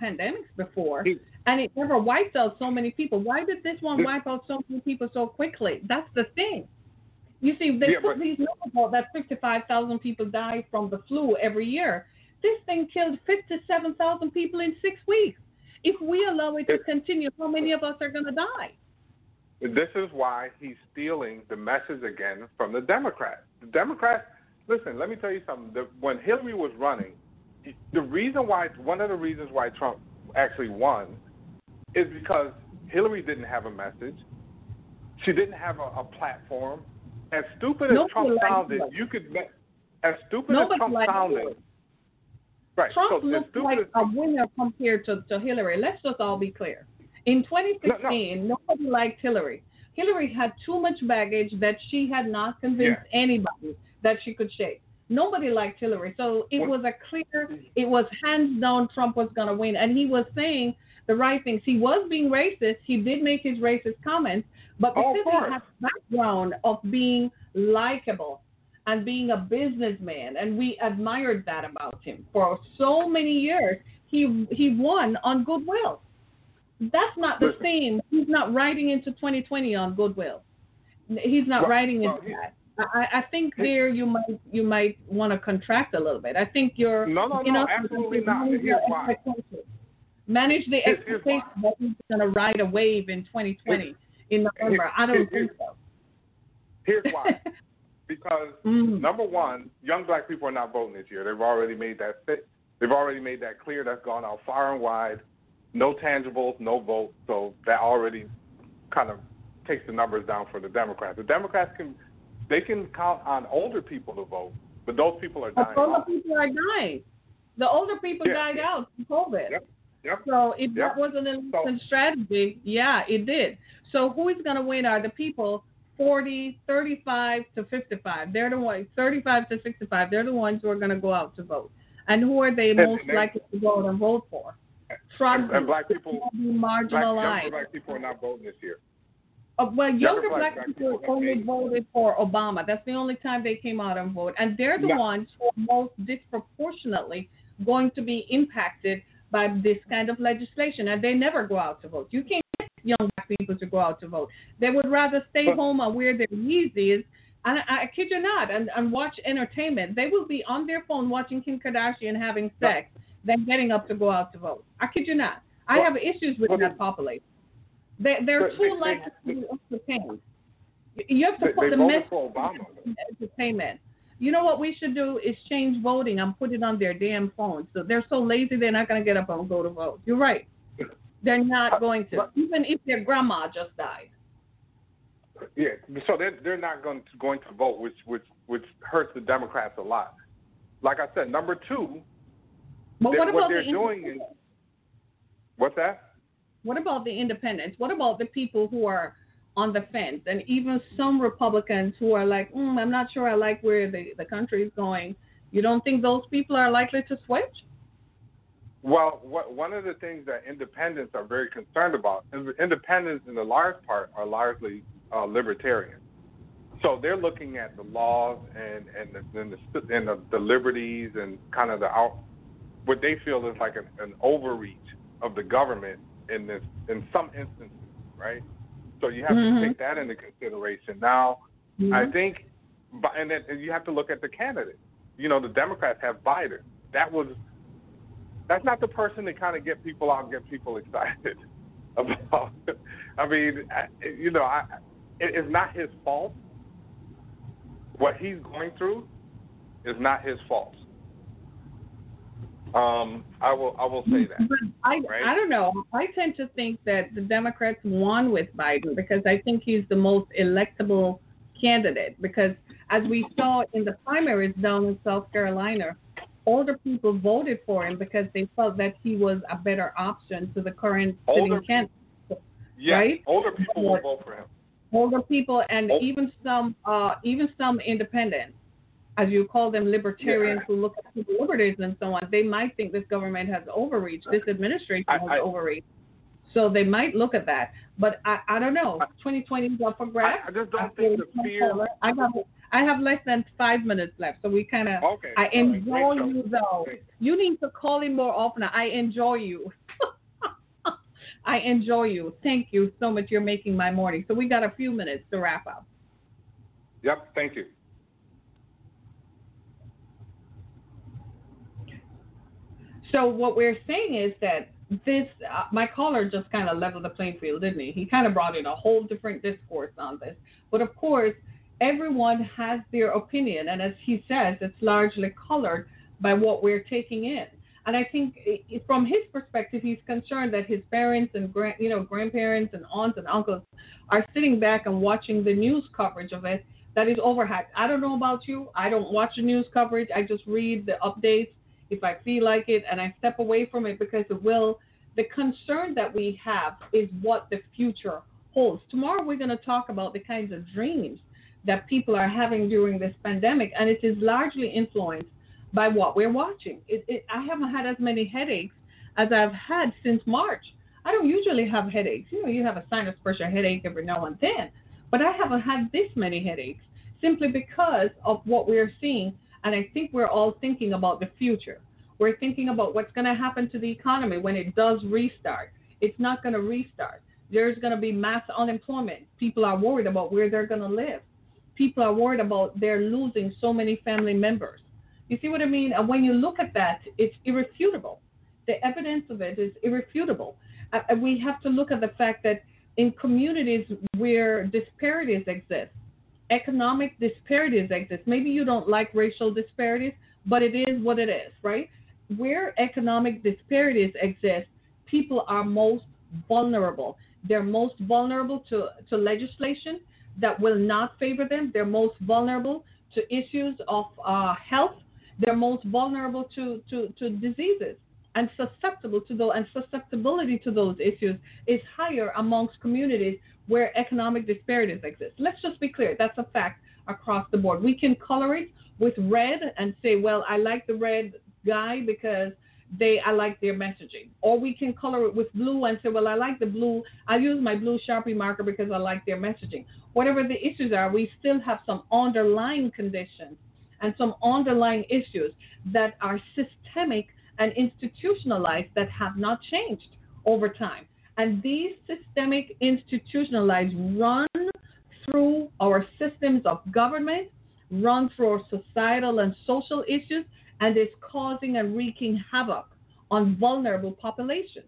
pandemics before, and it never wiped out so many people. Why did this one wipe out so many people so quickly? That's the thing. You see, they put these numbers out that 55,000 people die from the flu every year. This thing killed 57,000 people in 6 weeks. If we allow it to continue, how many of us are going to die? This is why he's stealing the message again from the Democrats. The Democrats, listen, let me tell you something. When Hillary was running, one of the reasons why Trump actually won is because Hillary didn't have a message. She didn't have a platform. As stupid as Trump sounded, Right. Trump looked like a winner compared to Hillary. Let's just all be clear. In 2016, nobody liked Hillary. Hillary had too much baggage that she had not convinced anybody that she could shake. Nobody liked Hillary. So it was hands down Trump was going to win. And he was saying the right things. He was being racist. He did make his racist comments. But because he has a background of being likable and being a businessman, and we admired that about him for so many years, he won on goodwill. That's not the same. He's not riding into 2020 on goodwill. He's not riding into that. I think there you might want to contract a little bit. I think you're absolutely not. Manage the expectation that he's going to ride a wave in 2020 in November. I don't think so. Here's why. Because number one, young black people are not voting this year. They've already made that fit. They've already made that clear. That's gone out far and wide. No tangibles, no vote. So that already kind of takes the numbers down for the Democrats. The Democrats can count on older people to vote, but those people are dying. The older people died out from COVID. Yep. So if that was an election strategy, it did. So who is going to win are the people 40, 35 to 55. They're the ones, 35 to 65. They're the ones who are going to go out to vote. And who are they most likely to go out and vote for? Trump and black people. Marginalized. Black people are not voting this year. Younger black people only voted for Obama. That's the only time they came out and voted. And they're the ones who are most disproportionately going to be impacted by this kind of legislation, and they never go out to vote. You can't get young black people to go out to vote. They would rather stay home and wear their Yeezys, and I kid you not, and watch entertainment. They will be on their phone watching Kim Kardashian having sex than getting up to go out to vote. I kid you not. I have issues with that population. They're too likely to be entertained. You have to put the message in entertainment. You know what we should do is change voting and put it on their damn phones. So they're so lazy, they're not going to get up and go to vote. You're right. They're not going to, even if their grandma just died. Yeah, so they're not going to vote, which hurts the Democrats a lot. Like I said, number two, what they're doing is... What's that? What about the independents? What about the people who are on the fence, and even some Republicans who are like, I'm not sure I like where the country is going. You don't think those people are likely to switch? Well, one of the things that independents are very concerned about is independents in the large part are largely libertarian. So they're looking at the laws and the liberties and kind of what they feel is like an overreach of the government in some instances, right? So you have to take that into consideration. Now, I think, and you have to look at the candidate. You know, the Democrats have Biden. That's not the person to kind of get people out and get people excited about. I mean, it's not his fault. What he's going through is not his fault. I will say that. But I don't know. I tend to think that the Democrats won with Biden because I think he's the most electable candidate. Because as we saw in the primaries down in South Carolina, older people voted for him because they felt that he was a better option to the current sitting candidate. Yeah, right? Older people will vote for him. Older people and even some independents, as you call them, libertarians who look at the liberties and so on, they might think this government has overreached, this administration has overreached. So they might look at that. But I don't know. 2020 is up for grabs. I just don't think the fear. I have less than 5 minutes left, so we kind of. Okay. I enjoy you though. Great. You need to call in more often. I enjoy you. I enjoy you. Thank you so much. You're making my morning. So we got a few minutes to wrap up. Yep. Thank you. So what we're saying is that this, my caller just kind of leveled the playing field, didn't he? He kind of brought in a whole different discourse on this. But of course, everyone has their opinion. And as he says, it's largely colored by what we're taking in. And I think from his perspective, he's concerned that his parents and grandparents and aunts and uncles are sitting back and watching the news coverage of it that is overhyped. I don't know about you. I don't watch the news coverage. I just read the updates if I feel like it, and I step away from it because the concern that we have is what the future holds. Tomorrow we're going to talk about the kinds of dreams that people are having during this pandemic, and it is largely influenced by what we're watching. I haven't had as many headaches as I've had since March. I don't usually have headaches. You know, you have a sinus pressure headache every now and then, but I haven't had this many headaches simply because of what we're seeing. And I think we're all thinking about the future. We're thinking about what's going to happen to the economy when it does restart. It's not going to restart. There's going to be mass unemployment. People are worried about where they're going to live. People are worried about they're losing so many family members. You see what I mean? And when you look at that, it's irrefutable. The evidence of it is irrefutable. We have to look at the fact that in communities where disparities exist, economic disparities exist. Maybe you don't like racial disparities, but it is what it is, right? Where economic disparities exist, people are most vulnerable. They're most vulnerable to legislation that will not favor them. They're most vulnerable to issues of health. They're most vulnerable to diseases and susceptible to those, and susceptibility to those issues is higher amongst communities where economic disparities exist. Let's just be clear. That's a fact across the board. We can color it with red and say, well, I like the red guy because I like their messaging. Or we can color it with blue and say, well, I like the blue. I'll use my blue Sharpie marker because I like their messaging. Whatever the issues are, we still have some underlying conditions and some underlying issues that are systemic and institutionalized that have not changed over time. And these systemic institutionalized run through our systems of government, run through our societal and social issues, and is causing and wreaking havoc on vulnerable populations,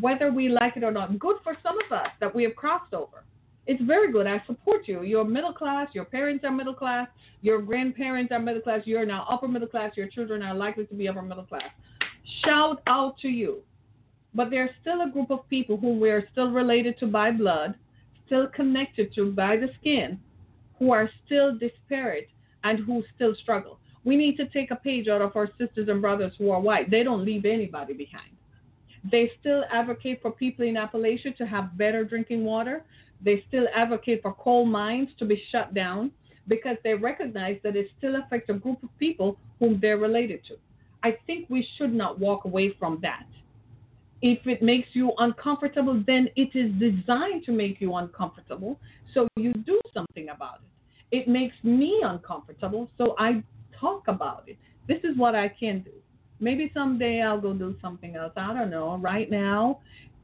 whether we like it or not. Good for some of us that we have crossed over. It's very good. I support you. You're middle class. Your parents are middle class. Your grandparents are middle class. You're now upper middle class. Your children are likely to be upper middle class. Shout out to you. But there's still a group of people who we're still related to by blood, still connected to by the skin, who are still disparate and who still struggle. We need to take a page out of our sisters and brothers who are white. They don't leave anybody behind. They still advocate for people in Appalachia to have better drinking water. They still advocate for coal mines to be shut down because they recognize that it still affects a group of people whom they're related to. I think we should not walk away from that. If it makes you uncomfortable, then it is designed to make you uncomfortable, so you do something about it. It makes me uncomfortable, so I talk about it. This is what I can do. Maybe someday I'll go do something else. I don't know. Right now,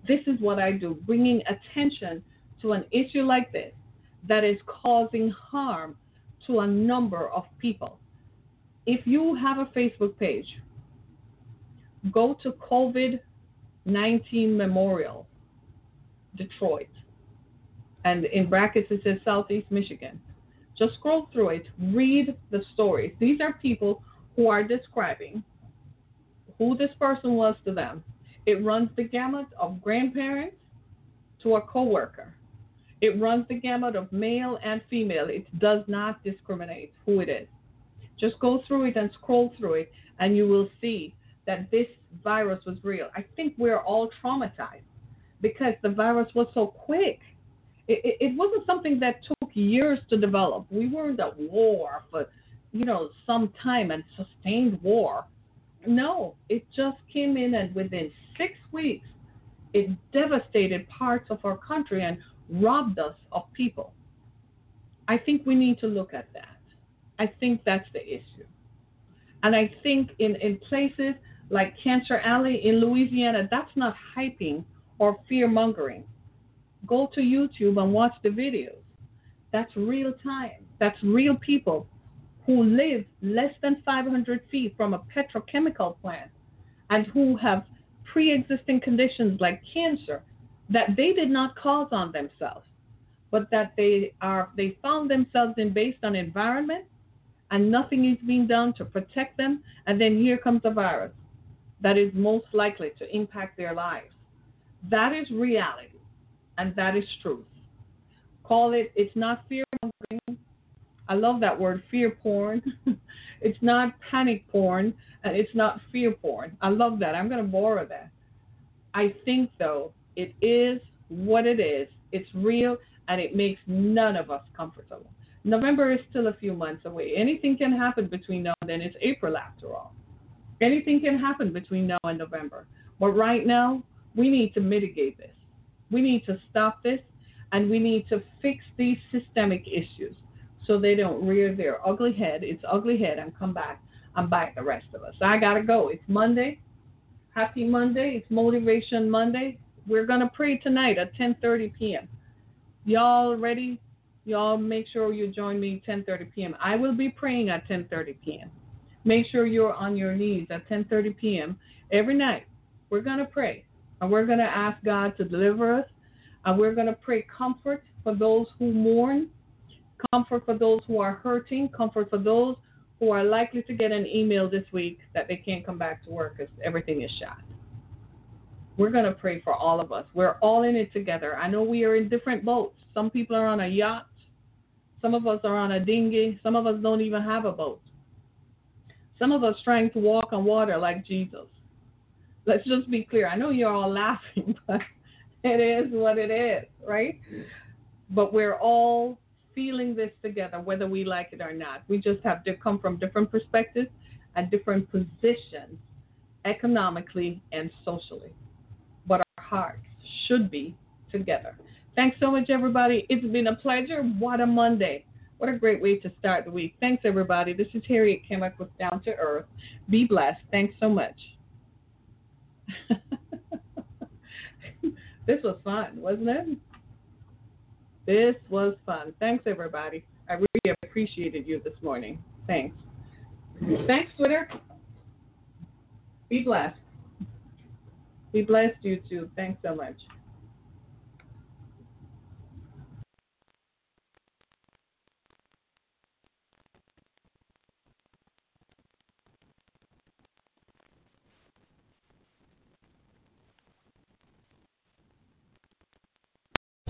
this is what I do, bringing attention to an issue like this that is causing harm to a number of people. If you have a Facebook page, go to COVID-19 Memorial Detroit, and in brackets it says Southeast Michigan. Just scroll through it, read the stories. These are people who are describing who this person was to them. It runs the gamut of grandparents to a coworker. It runs the gamut of male and female. It does not discriminate who it is. Just go through it and scroll through it, and you will see that this virus was real. I think we're all traumatized because the virus was so quick. It wasn't something that took years to develop. We weren't at war for, some time and sustained war. No, it just came in, and within 6 weeks, it devastated parts of our country and robbed us of people. I think we need to look at that. I think that's the issue. And I think in places like Cancer Alley in Louisiana, that's not hyping or fear-mongering. Go to YouTube and watch the videos. That's real time. That's real people who live less than 500 feet from a petrochemical plant and who have pre-existing conditions like cancer that they did not cause on themselves, but that they found themselves in based on environment, and nothing is being done to protect them. And then here comes a virus that is most likely to impact their lives. That is reality. And that is truth. It's not fear-mongering. I love that word, fear porn. It's not panic porn, and it's not fear porn. I love that. I'm going to borrow that. I think, though, it is what it is. It's real, and it makes none of us comfortable. November is still a few months away. Anything can happen between now and then. It's April, after all. Anything can happen between now and November. But right now, we need to mitigate this. We need to stop this, and we need to fix these systemic issues so they don't rear their ugly head, and come back and bite the rest of us. I got to go. It's Monday. Happy Monday. It's Motivation Monday. We're going to pray tonight at 10:30 p.m. Y'all ready? Y'all make sure you join me 10:30 p.m. I will be praying at 10:30 p.m. Make sure you're on your knees at 10:30 p.m. every night. We're going to pray. And we're going to ask God to deliver us. And we're going to pray comfort for those who mourn, comfort for those who are hurting, comfort for those who are likely to get an email this week that they can't come back to work because everything is shot. We're going to pray for all of us. We're all in it together. I know we are in different boats. Some people are on a yacht. Some of us are on a dinghy. Some of us don't even have a boat. Some of us trying to walk on water like Jesus. Let's just be clear. I know you're all laughing, but it is what it is, right? But we're all feeling this together, whether we like it or not. We just have to come from different perspectives and different positions, economically and socially. But our hearts should be together. Thanks so much, everybody. It's been a pleasure. What a Monday. What a great way to start the week. Thanks, everybody. This is Harriet Kimmick with Down to Earth. Be blessed. Thanks so much. This was fun, wasn't it? This was fun. Thanks, everybody. I really appreciated you this morning. Thanks. Thanks, Twitter. Be blessed. Be blessed, YouTube. Thanks so much.